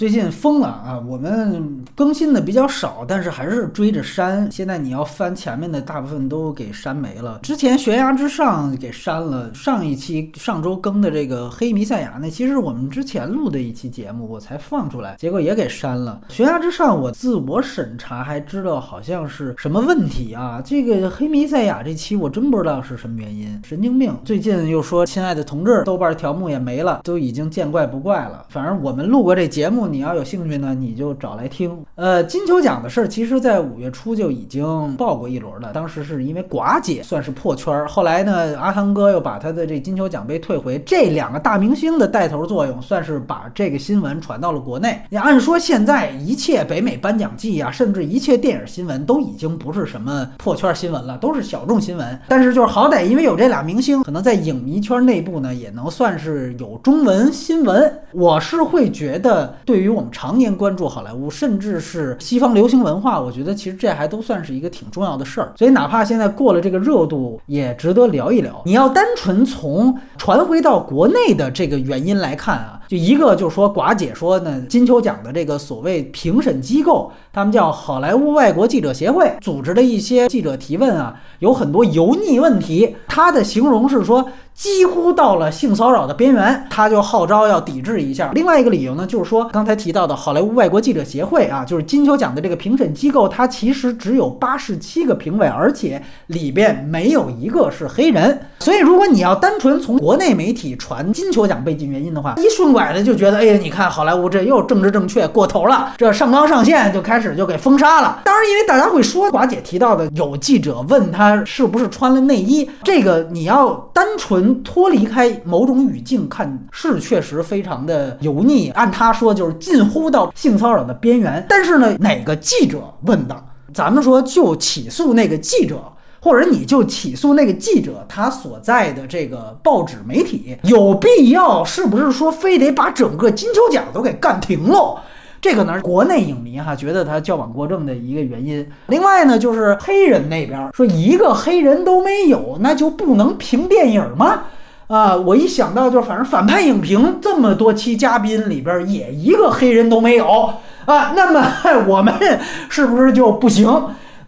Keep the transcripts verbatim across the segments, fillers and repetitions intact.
最近疯了啊，我们更新的比较少，但是还是追着删。现在你要翻前面的大部分都给删没了，之前悬崖之上给删了，上一期上周更的这个黑弥赛亚那其实我们之前录的一期节目我才放出来，结果也给删了。悬崖之上我自我审查还知道好像是什么问题啊，这个黑弥赛亚这期我真不知道是什么原因，神经病。最近又说亲爱的同志，豆瓣条目也没了，都已经见怪不怪了。反正我们录过这节目，你要有兴趣呢你就找来听。呃，金球奖的事儿其实在五月初就已经报过一轮了，当时是因为寡姐算是破圈，后来呢阿汤哥又把他的这金球奖杯退回，这两个大明星的带头作用算是把这个新闻传到了国内。也按说现在一切北美颁奖季啊，甚至一切电影新闻都已经不是什么破圈新闻了，都是小众新闻，但是就是好歹因为有这俩明星，可能在影迷圈内部呢也能算是有中文新闻。我是会觉得对于我们常年关注好莱坞甚至是西方流行文化，我觉得其实这还都算是一个挺重要的事儿，所以哪怕现在过了这个热度也值得聊一聊。你要单纯从传回到国内的这个原因来看啊，就一个就是说寡姐说呢，金球奖的这个所谓评审机构，他们叫好莱坞外国记者协会组织的一些记者提问啊，有很多油腻问题，他的形容是说几乎到了性骚扰的边缘，他就号召要抵制一下。另外一个理由呢，就是说刚才提到的好莱坞外国记者协会啊，就是金球奖的这个评审机构，它其实只有八十七个评委，而且里边没有一个是黑人。所以如果你要单纯从国内媒体传金球奖被禁原因的话，一顺拐的就觉得哎呀，你看好莱坞这又政治正确过头了，这上纲上线就开始就给封杀了。当然因为大家会说寡姐提到的有记者问他是不是穿了内衣，这个你要单纯脱离开某种语境看是确实非常的油腻，按他说就是近乎到性骚扰的边缘。但是呢，哪个记者问的，咱们说就起诉那个记者，或者你就起诉那个记者他所在的这个报纸媒体，有必要是不是说非得把整个金球奖都给干停喽？这个呢，国内影迷哈觉得他矫枉过正的一个原因。另外呢，就是黑人那边说一个黑人都没有，那就不能评电影吗？啊，我一想到就是反正反派影评这么多期嘉宾里边也一个黑人都没有啊，那么我们是不是就不行？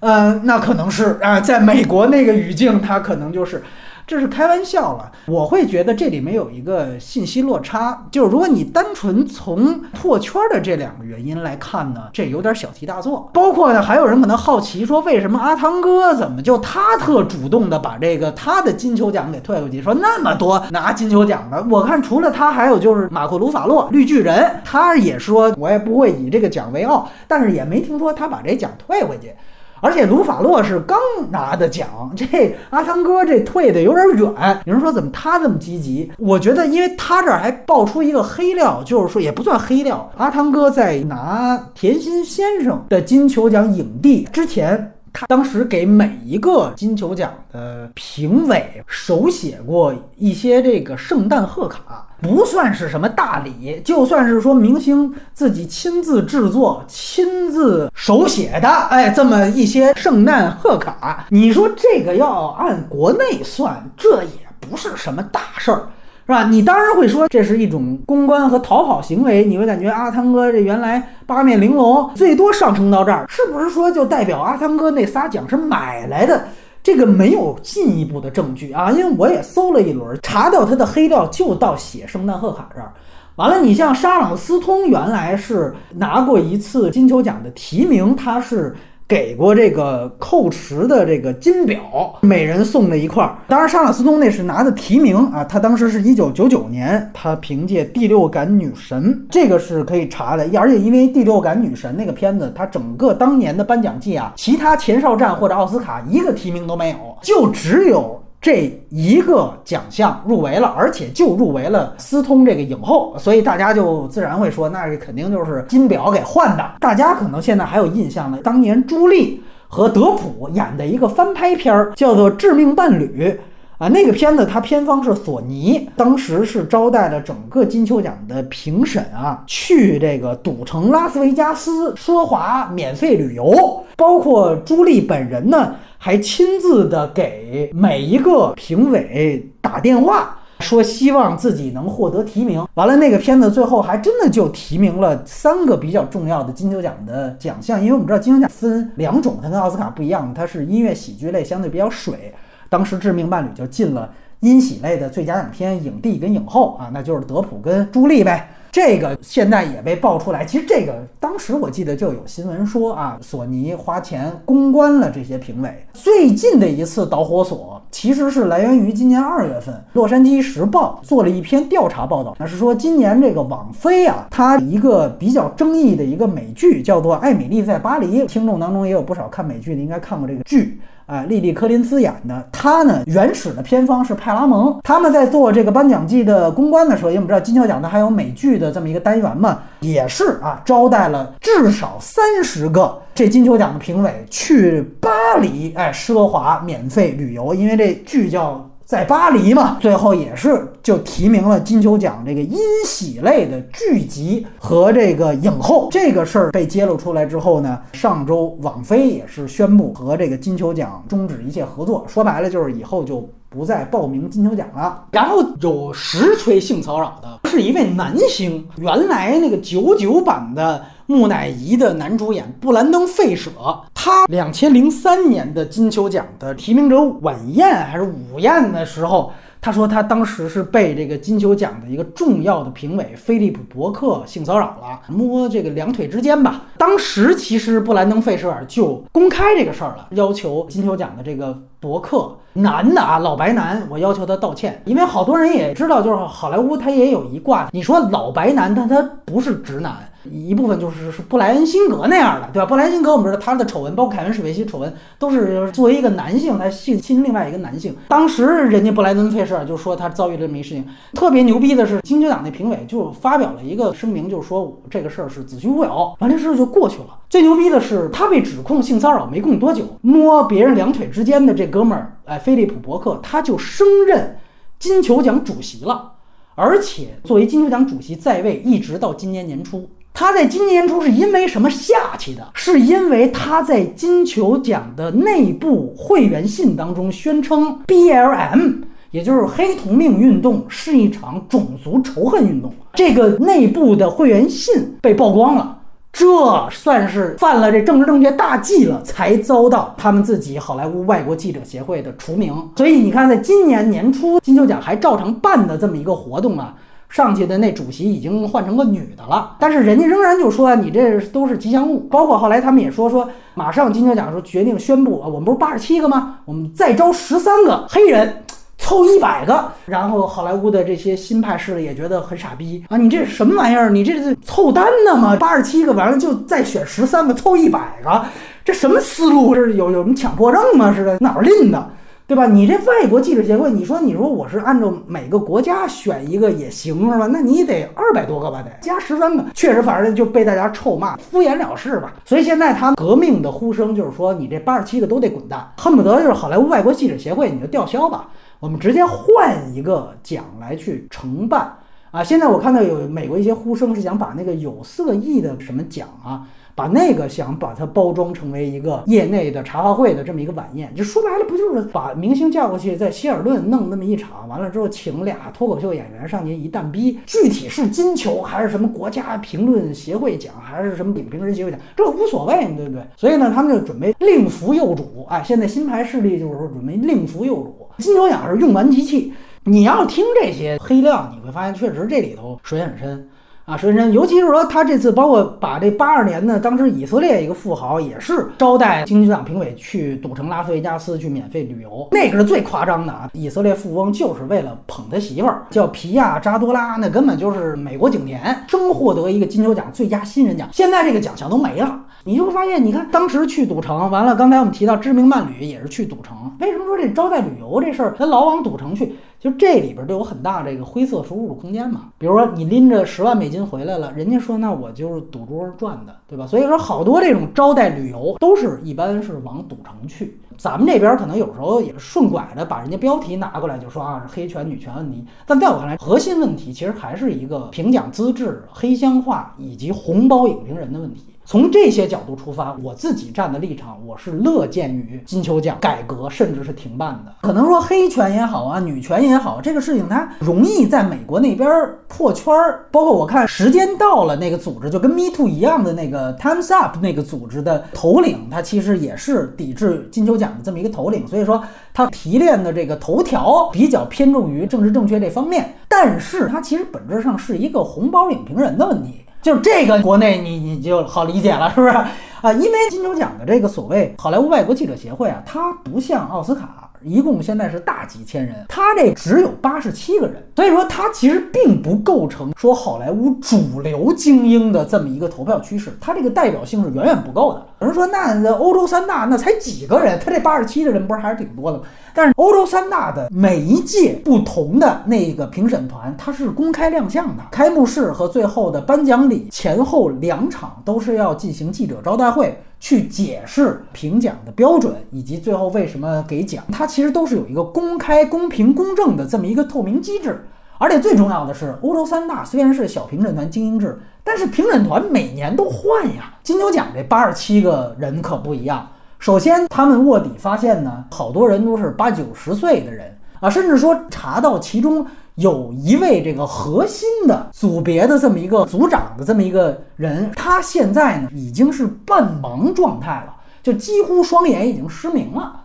呃，那可能是啊，在美国那个语境，他可能就是。这是开玩笑了，我会觉得这里面有一个信息落差，就是如果你单纯从破圈的这两个原因来看呢，这有点小题大做。包括呢，还有人可能好奇说，为什么阿汤哥怎么就他特主动的把这个他的金球奖给退回去？说那么多拿金球奖的，我看除了他，还有就是马克·鲁法洛、绿巨人，他也说我也不会以这个奖为傲，但是也没听说他把这奖退回去。而且鲁法洛是刚拿的奖，这阿汤哥这退的有点远。有人说怎么他这么积极？我觉得因为他这儿还爆出一个黑料，就是说也不算黑料，阿汤哥在拿甜心先生的金球奖影帝之前，他当时给每一个金球奖的评委手写过一些这个圣诞贺卡，不算是什么大礼，就算是说明星自己亲自制作亲自手写的，哎，这么一些圣诞贺卡，你说这个要按国内算，这也不是什么大事儿，是吧？你当然会说这是一种公关和讨好行为，你会感觉阿汤哥这原来八面玲珑，最多上升到这儿，是不是说就代表阿汤哥那仨奖是买来的？这个没有进一步的证据啊，因为我也搜了一轮，查到他的黑料就到写圣诞贺卡这儿。完了，你像沙朗斯通原来是拿过一次金球奖的提名，他是给过这个蔻驰的这个金表，每人送了一块。当然沙朗斯通那是拿的提名啊，他当时是一九九九年，他凭借《第六感女神》，这个是可以查的。而且因为《第六感女神》那个片子，他整个当年的颁奖季啊，其他前哨战或者奥斯卡一个提名都没有，就只有这一个奖项入围了，而且就入围了斯通这个影后，所以大家就自然会说那肯定就是金表给换的。大家可能现在还有印象呢，当年朱莉和德普演的一个翻拍片叫做《致命伴侣》啊，那个片子它片方是索尼，当时是招待了整个金球奖的评审啊，去这个赌城拉斯维加斯奢华免费旅游，包括朱莉本人呢还亲自的给每一个评委打电话，说希望自己能获得提名，完了那个片子最后还真的就提名了三个比较重要的金球奖的奖项。因为我们知道金球奖分两种，它跟奥斯卡不一样，它是音乐喜剧类相对比较水，当时致命伴侣就进了音喜类的最佳影片影帝跟影后啊，那就是德普跟朱莉呗。这个现在也被爆出来，其实这个当时我记得就有新闻说啊，索尼花钱公关了这些评委。最近的一次导火索其实是来源于今年二月份，洛杉矶时报做了一篇调查报道，那是说今年这个网飞啊，它一个比较争议的一个美剧叫做《艾米丽在巴黎》，听众当中也有不少看美剧的应该看过这个剧啊、呃，莉莉·柯林斯演的。她呢，原始的片方是派拉蒙，他们在做这个颁奖季的公关的时候，因为我们知道金球奖它还有美剧的这么一个单元嘛，也是啊，招待了至少三十个这金球奖的评委去巴黎，哎，奢华免费旅游，因为这剧叫在巴黎嘛。最后也是就提名了金球奖这个音喜类的剧集和这个影后。这个事儿被揭露出来之后呢，上周网飞也是宣布和这个金球奖终止一切合作，说白了就是以后就不再报名金球奖了。然后有实锤性骚扰的是一位男星，原来那个九九版的木乃伊的男主演布兰登·费舍，他二零零三年的金球奖的提名者晚宴还是午宴的时候，他说他当时是被这个金球奖的一个重要的评委菲利普·伯克性骚扰了，摸这个两腿之间吧。当时其实布兰登·费舍尔就公开这个事儿了，要求金球奖的这个伯克，男的啊，老白男，我要求他道歉。因为好多人也知道，就是好莱坞他也有一挂，你说老白男，但他不是直男。一部分就是是布莱恩辛格那样的，对吧？布莱恩辛格我们知道他的丑闻，包括凯文史维西丑闻，都是作为一个男性他性侵另外一个男性。当时人家布莱恩费舍尔就说他遭遇了这么一事情。特别牛逼的是金球奖那评委就发表了一个声明，就说这个事儿是子虚乌有，完这事就过去了。最牛逼的是他被指控性骚扰没空多久，摸别人两腿之间的这哥们儿，哎，菲利普·伯克他就升任金球奖主席了，而且作为金球奖主席在位一直到今年年初。他在今年年初是因为什么下去的？是因为他在金球奖的内部会员信当中宣称 B L M， 也就是黑同命运动是一场种族仇恨运动，这个内部的会员信被曝光了，这算是犯了这政治正确大忌了，才遭到他们自己好莱坞外国记者协会的除名。所以你看在今年年初金球奖还照常办的这么一个活动啊，上去的那主席已经换成个女的了，但是人家仍然就说你这都是吉祥物。包括后来他们也说说马上金球奖说决定宣布啊，我们不是八十七个吗，我们再招十三个黑人凑一百个。然后好莱坞的这些新派势力也觉得很傻逼啊，你这是什么玩意儿，你这是凑单的吗？八十七个完了就再选十三个凑一百个，这什么思路？这有有什么强迫症吗？是的，哪儿拎的，对吧？你这外国记者协会，你说你说我是按照每个国家选一个也行是吧？那你得二百多个吧，得加十三个，确实反正就被大家臭骂，敷衍了事吧。所以现在他革命的呼声就是说，你这八十七个都得滚蛋，恨不得就是好莱坞外国记者协会你就吊销吧，我们直接换一个奖来去承办啊。现在我看到有美国一些呼声是想把那个有色裔的什么奖啊，把那个想把它包装成为一个业内的茶话会的这么一个晚宴，就说白了不就是把明星叫过去在希尔顿弄那么一场，完了之后请俩脱口秀演员上去一蛋逼，具体是金球还是什么国家评论协会奖还是什么影评人协会奖，这无所谓，对不对？所以呢他们就准备另扶幼主，哎，现在新牌势力就是说准备另扶幼主，金球奖是用完即弃。你要听这些黑料你会发现确实这里头水很深啊，水深，尤其是说他这次包括把这八二年呢，当时以色列一个富豪也是招待金球奖评委去赌城拉斯维加斯去免费旅游，那个是最夸张的啊！以色列富翁就是为了捧他媳妇儿，叫皮亚扎多拉，那根本就是美国景甜，争获得一个金球奖最佳新人奖，现在这个奖项都没了。你就会发现，你看当时去赌城，完了，刚才我们提到知名伴侣也是去赌城，为什么说这招待旅游这事儿，他老往赌城去？就这里边都有很大这个灰色收入空间嘛，比如说你拎着十万美金回来了，人家说那我就是赌桌赚的，对吧？所以说好多这种招待旅游都是一般是往赌城去，咱们这边可能有时候也顺拐的把人家标题拿过来就说啊是黑权女权问题，但在我看来核心问题其实还是一个评奖资质、黑箱化以及红包影评人的问题。从这些角度出发，我自己站的立场，我是乐见于金球奖改革甚至是停办的。可能说黑权也好啊，女权也好，这个事情它容易在美国那边破圈，包括我看时间到了那个组织，就跟 Me Too 一样的那个 Time's Up 那个组织的头领，他其实也是抵制金球奖的这么一个头领，所以说他提炼的这个头条比较偏重于政治正确这方面，但是它其实本质上是一个红包影评人的问题。就这个国内你你就好理解了，是不是啊？因为金球奖的这个所谓好莱坞外国记者协会啊，它不像奥斯卡一共现在是大几千人，它这只有八十七个人，所以说它其实并不构成说好莱坞主流精英的这么一个投票趋势，它这个代表性是远远不够的。有人说那欧洲三大那才几个人，他这八十七个人不是还是挺多的吗？但是欧洲三大的每一届不同的那个评审团，它是公开亮相的，开幕式和最后的颁奖礼前后两场都是要进行记者招待会，去解释评奖的标准以及最后为什么给奖，它其实都是有一个公开、公平、公正的这么一个透明机制。而且最重要的是，欧洲三大虽然是小评审团精英制，但是评审团每年都换呀。金球奖这八十七个人可不一样。首先他们卧底发现呢，好多人都是八九十岁的人啊，甚至说查到其中有一位这个核心的组别的这么一个组长的这么一个人，他现在呢已经是半盲状态了，就几乎双眼已经失明了。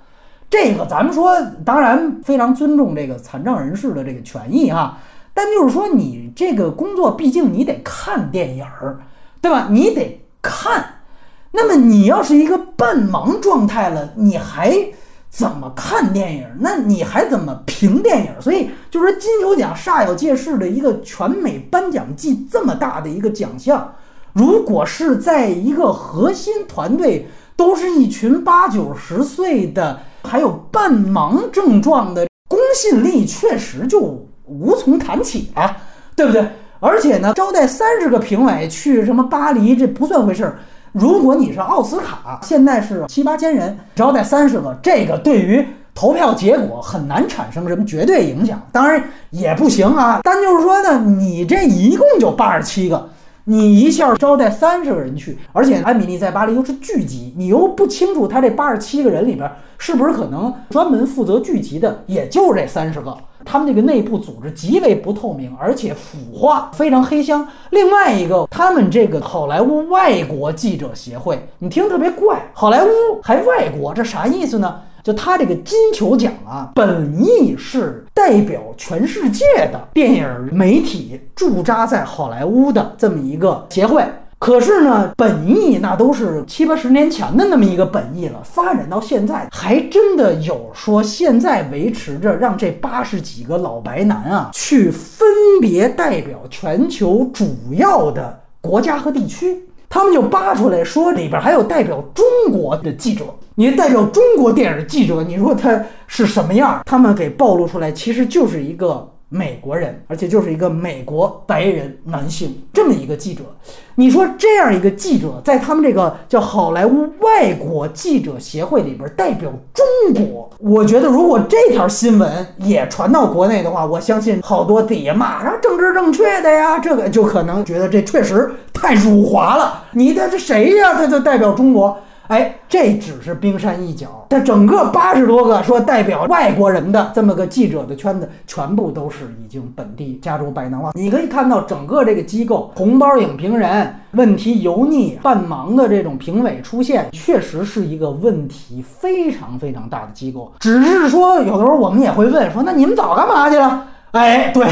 这个咱们说当然非常尊重这个残障人士的这个权益哈，但就是说你这个工作毕竟你得看电影儿，对吧？你得看，那么你要是一个半盲状态了，你还怎么看电影？那你还怎么评电影？所以就是说金球奖煞有介事的一个全美颁奖季这么大的一个奖项，如果是在一个核心团队都是一群八九十岁的还有半盲症状的，公信力确实就无从谈起啊，对不对？而且呢招待三十个评委去什么巴黎，这不算回事。如果你是奥斯卡，现在是七八千人，招待三十个，这个对于投票结果很难产生什么绝对影响，当然也不行啊。但就是说呢，你这一共就八十七个，你一下招待三十个人去，而且安米丽在巴黎又是剧集，你又不清楚他这八十七个人里边是不是可能专门负责剧集的，也就这三十个。他们这个内部组织极为不透明，而且腐化非常黑箱。另外一个，他们这个好莱坞外国记者协会，你听特别怪，好莱坞还外国，这啥意思呢？就他这个金球奖啊，本意是代表全世界的电影媒体驻扎在好莱坞的这么一个协会，可是呢本意那都是七八十年前的那么一个本意了，发展到现在还真的有说现在维持着让这八十几个老白男啊去分别代表全球主要的国家和地区，他们就扒出来说里边还有代表中国的记者，你代表中国电影记者，你说他是什么样，他们给暴露出来其实就是一个美国人，而且就是一个美国白人男性这么一个记者。你说这样一个记者在他们这个叫好莱坞外国记者协会里边代表中国，我觉得如果这条新闻也传到国内的话，我相信好多底下骂上政治正确的呀，这个就可能觉得这确实太辱华了，你这这谁呀，他就代表中国。哎，这只是冰山一角，但整个八十多个说代表外国人的这么个记者的圈子，全部都是已经本地加州白男化。你可以看到整个这个机构，红包影评人、问题油腻、半盲的这种评委出现，确实是一个问题非常非常大的机构。只是说，有的时候我们也会问说，那你们早干嘛去了？哎，对。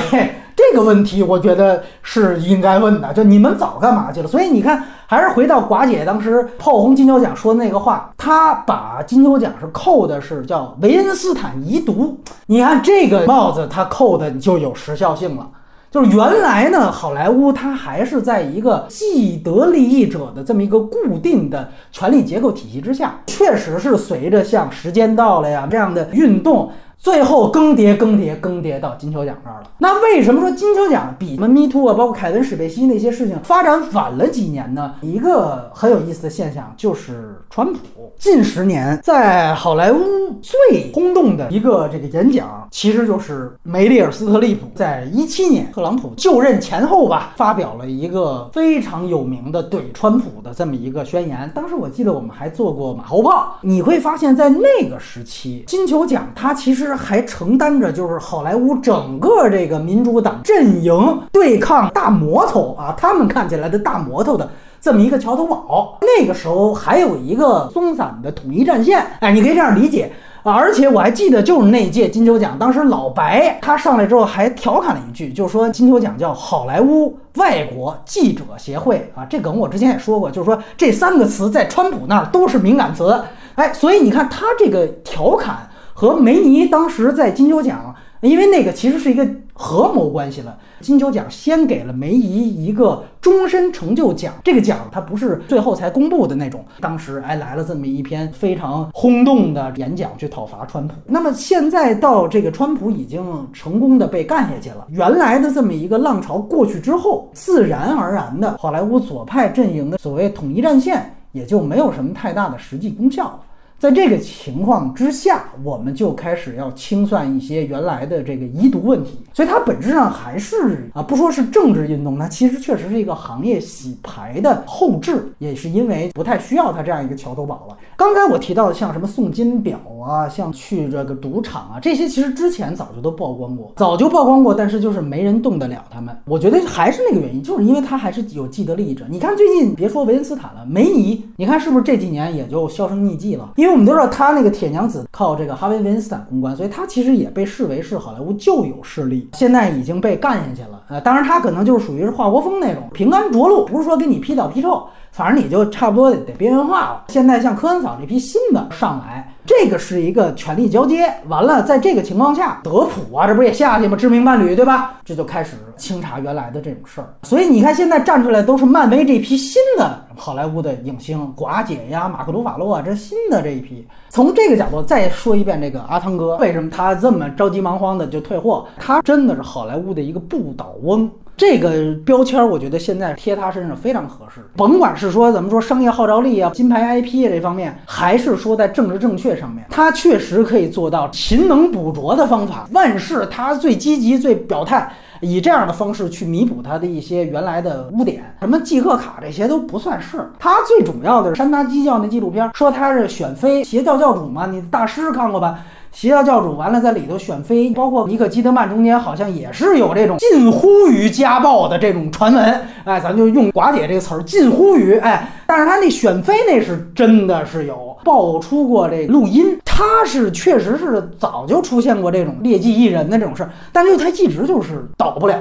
这个问题我觉得是应该问的，就你们早干嘛去了。所以你看还是回到寡姐当时炮轰金球奖说的那个话，她把金球奖是扣的是叫维恩斯坦遗毒，你看这个帽子她扣的就有时效性了。就是原来呢好莱坞它还是在一个既得利益者的这么一个固定的权力结构体系之下，确实是随着像时间到了呀这样的运动，最后更迭更迭更迭到金球奖这儿了。那为什么说金球奖比什么 Me Too 啊，包括凯文史贝西那些事情发展晚了几年呢？一个很有意思的现象就是川普近十年在好莱坞最轰动的一个这个演讲，其实就是梅丽尔·斯特利普在一七年特朗普就任前后吧，发表了一个非常有名的怼川普的这么一个宣言。当时我记得我们还做过马后炮。你会发现在那个时期，金球奖它其实还承担着就是好莱坞整个这个民主党阵营对抗大魔头啊，他们看起来的大魔头的这么一个桥头堡。那个时候还有一个松散的统一战线，哎，你可以这样理解。而且我还记得就是那届金球奖，当时老白他上来之后还调侃了一句，就是说金球奖叫好莱坞外国记者协会啊，这梗我之前也说过，就是说这三个词在川普那儿都是敏感词。哎，所以你看他这个调侃和梅尼当时在金球奖，因为那个其实是一个合谋关系了，金球奖先给了梅姨一个终身成就奖，这个奖它不是最后才公布的那种，当时哎来了这么一篇非常轰动的演讲去讨伐川普。那么现在到这个川普已经成功的被干下去了，原来的这么一个浪潮过去之后，自然而然的好莱坞左派阵营的所谓统一战线也就没有什么太大的实际功效了。在这个情况之下，我们就开始要清算一些原来的这个遗毒问题，所以它本质上还是啊，不说是政治运动，它其实确实是一个行业洗牌的后置，也是因为不太需要它这样一个桥头堡了。刚才我提到的像什么送金表啊，像去这个赌场啊，这些其实之前早就都曝光过，早就曝光过，但是就是没人动得了他们。我觉得还是那个原因，就是因为它还是有既得利益者。你看最近别说维恩斯坦了，梅姨，你看是不是这几年也就销声匿迹了？因为我们都知道他那个铁娘子靠这个哈维·维恩斯坦公关，所以他其实也被视为是好莱坞旧有势力，现在已经被干下去了。呃，当然他可能就是属于是华国锋那种平安着陆，不是说给你批倒批臭，反正你就差不多得边缘化了。现在像科恩嫂这批新的上来，这个是一个权力交接。完了，在这个情况下，德普啊，这不也下去吗？知名伴侣，对吧？这就开始清查原来的这种事儿。所以你看，现在站出来都是漫威这批新的好莱坞的影星，寡姐呀、马克·鲁法洛啊，这新的这一批。从这个角度再说一遍，这个阿汤哥为什么他这么着急忙慌的就退货？他真的是好莱坞的一个不倒翁。这个标签我觉得现在贴他身上非常合适，甭管是说咱们说商业号召力啊、金牌 I P 这方面，还是说在政治正确上面，他确实可以做到勤能补拙的方法，万事他最积极最表态，以这样的方式去弥补他的一些原来的污点。什么即刻卡这些都不算事，他最主要的是山达基教那纪录片，说他是选妃邪教教主嘛，你大师看过吧，邪教教主完了在里头选妃，包括尼可基德曼中间好像也是有这种近乎于家暴的这种传闻，哎，咱就用寡姐这个词儿，近乎于哎，但是他那选妃那是真的是有爆出过这录音，他是确实是早就出现过这种劣迹艺人的这种事儿，但是他一直就是倒不了。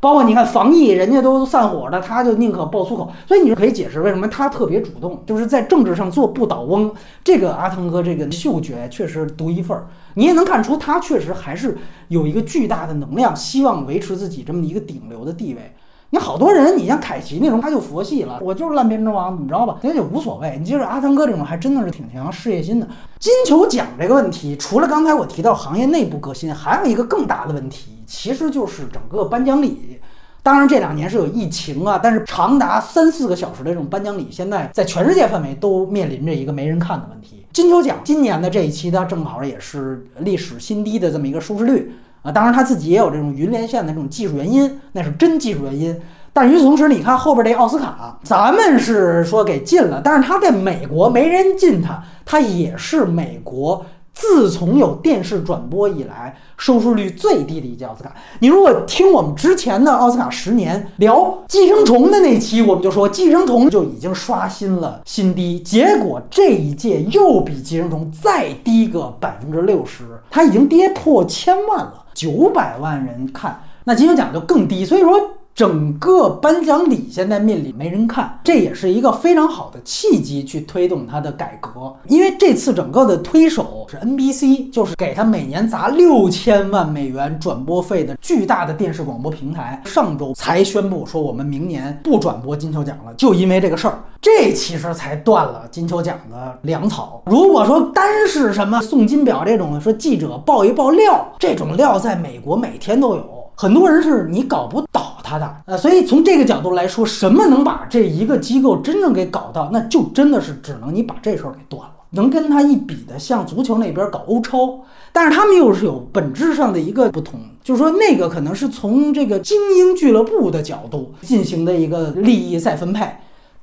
包括你看防疫人家都散伙了，他就宁可爆粗口，所以你就可以解释为什么他特别主动，就是在政治上做不倒翁。这个阿汤哥这个嗅觉确实独一份儿，你也能看出他确实还是有一个巨大的能量，希望维持自己这么一个顶流的地位。你好多人，你像凯奇那种他就佛系了，我就是烂片之王，你知道吧，人家就无所谓。你就是阿汤哥这种还真的是挺强事业心的。金球奖这个问题，除了刚才我提到行业内部革新，还有一个更大的问题，其实就是整个颁奖礼。当然这两年是有疫情啊，但是长达三四个小时的这种颁奖礼，现在在全世界范围都面临着一个没人看的问题。金球奖今年的这一期它正好也是历史新低的这么一个收视率啊，当然他自己也有这种云连线的这种技术原因，那是真技术原因。但与此同时，你看后边这奥斯卡，咱们是说给禁了，但是他在美国没人禁他，他也是美国自从有电视转播以来收视率最低的一届奥斯卡。你如果听我们之前的奥斯卡十年聊寄生虫的那期，我们就说寄生虫就已经刷新了新低，结果这一届又比寄生虫再低个 百分之六十， 它已经跌破千万了，九百万人看，那金球奖就更低。所以说整个颁奖礼现在面临没人看，这也是一个非常好的契机去推动它的改革。因为这次整个的推手是 N B C， 就是给他每年砸六千万美元转播费的巨大的电视广播平台，上周才宣布说我们明年不转播金球奖了，就因为这个事儿。这其实才断了金球奖的粮草。如果说单是什么送金表这种，说记者爆一爆料，这种料在美国每天都有，很多人是你搞不倒他的。呃，所以从这个角度来说，什么能把这一个机构真正给搞到，那就真的是只能你把这事儿给断了。能跟他一比的，像足球那边搞欧超，但是他们又是有本质上的一个不同，就是说那个可能是从这个精英俱乐部的角度进行的一个利益再分配。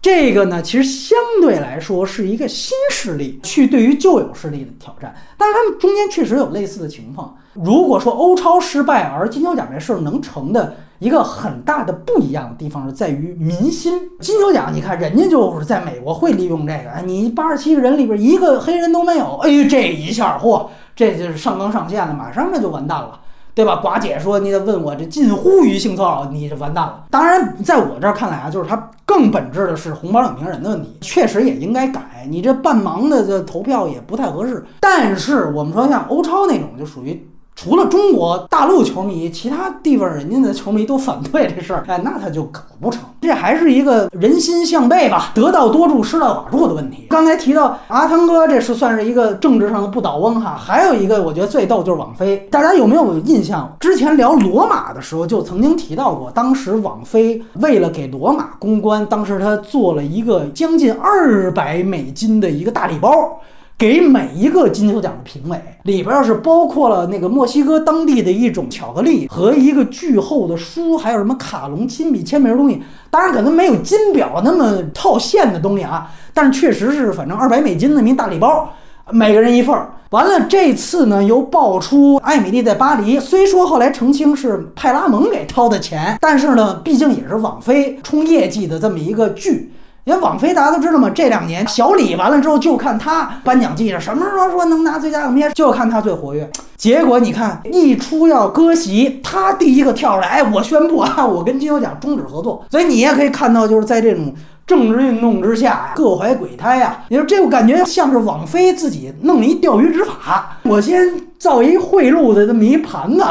这个呢，其实相对来说是一个新势力去对于旧有势力的挑战，但是他们中间确实有类似的情况。如果说欧超失败，而金球奖这事儿能成的一个很大的不一样的地方是在于民心。金球奖你看，人家就是在美国会利用这个，你八十七个人里边一个黑人都没有，哎，这一下嚯，这就是上纲上线了，马上这就完蛋了。对吧？寡姐说，你得问我这近乎于性骚扰，你就完蛋了。当然，在我这儿看来啊，就是它更本质的是红包领评人的问题，确实也应该改。你这半盲的这投票也不太合适。但是我们说像欧超那种，就属于除了中国大陆球迷，其他地方人家的球迷都反对这事儿，哎，那他就搞不成。这还是一个人心向背吧，得道多助，失道寡助的问题。刚才提到阿汤哥，这是算是一个政治上的不倒翁哈。还有一个我觉得最逗就是网飞，大家有没有印象？之前聊罗马的时候就曾经提到过，当时网飞为了给罗马公关，当时他做了一个将近二百美金的一个大礼包。给每一个金球奖的评委，里边要是包括了那个墨西哥当地的一种巧克力和一个巨厚的书，还有什么卡隆亲笔签名的东西，当然可能没有金表那么套现的东西啊，但是确实是反正二百美金那么一大礼包，每个人一份。完了这次呢又爆出艾米丽在巴黎，虽说后来澄清是派拉蒙给掏的钱，但是呢毕竟也是网飞冲业绩的这么一个剧。因为网飞大家都知道嘛，这两年小李完了之后就看他颁奖季上什么时候说能拿最佳影片，就看他最活跃。结果你看一出要割席，他第一个跳出来，哎，我宣布啊，我跟金球奖终止合作。所以你也可以看到，就是在这种政治运动之下，各怀鬼胎啊。你说这我感觉像是网飞自己弄一钓鱼执法，我先造一贿赂的这么一盘子，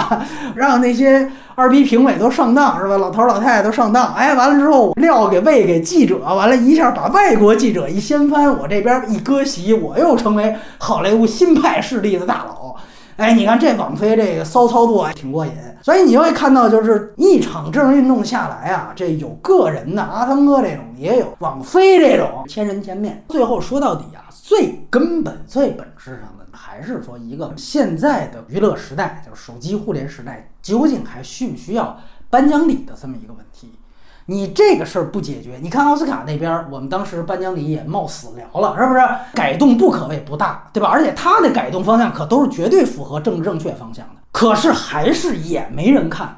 让那些二逼评委都上当，是吧？老头老太太都上当，哎，完了之后料给喂给记者，完了一下把外国记者一掀翻，我这边一割席，我又成为好莱坞新派势力的大佬。哎，你看这网飞这个骚操作挺过瘾。所以你会看到，就是一场政治运动下来啊，这有个人的阿汤哥这种，也有网飞这种千人千面。最后说到底啊，最根本最本质上的还是说，一个现在的娱乐时代，就是手机互联时代，究竟还需不需要颁奖礼的这么一个问题。你这个事儿不解决，你看奥斯卡那边，我们当时颁奖礼也冒死聊了，是不是？改动不可谓不大，对吧？而且它的改动方向可都是绝对符合政治正确方向的，可是还是也没人看。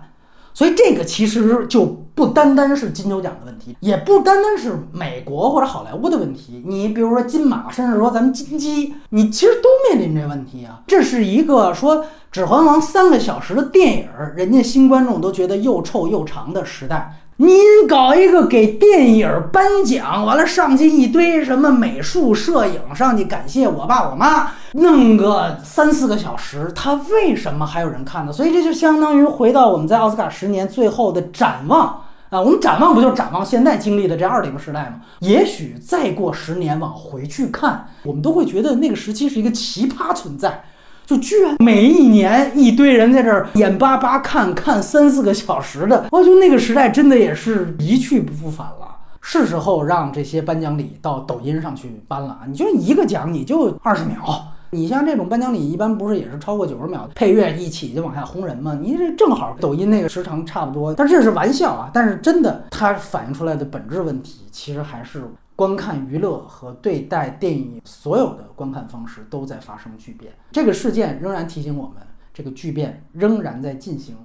所以这个其实就不单单是金球奖的问题，也不单单是美国或者好莱坞的问题。你比如说金马，甚至说咱们金鸡，你其实都面临这问题啊。这是一个说指环王三个小时的电影，人家新观众都觉得又臭又长的时代，您搞一个给电影颁奖，完了上去一堆什么美术摄影，上去感谢我爸我妈，弄个三四个小时，他为什么还有人看呢？所以这就相当于回到我们在奥斯卡十年最后的展望啊，我们展望不就是展望现在经历的这二零时代吗？也许再过十年往回去看，我们都会觉得那个时期是一个奇葩存在。就居然每一年一堆人在这儿眼巴巴看看三四个小时的，我觉得那个时代真的也是一去不复返了。是时候让这些颁奖礼到抖音上去颁了，你就一个奖你就二十秒，你像这种颁奖礼一般不是也是超过九十秒，配乐一起就往下轰人吗？你这正好抖音那个时长差不多。但这是玩笑啊，但是真的它反映出来的本质问题，其实还是观看娱乐和对待电影所有的观看方式都在发生巨变，这个事件仍然提醒我们，这个巨变仍然在进行。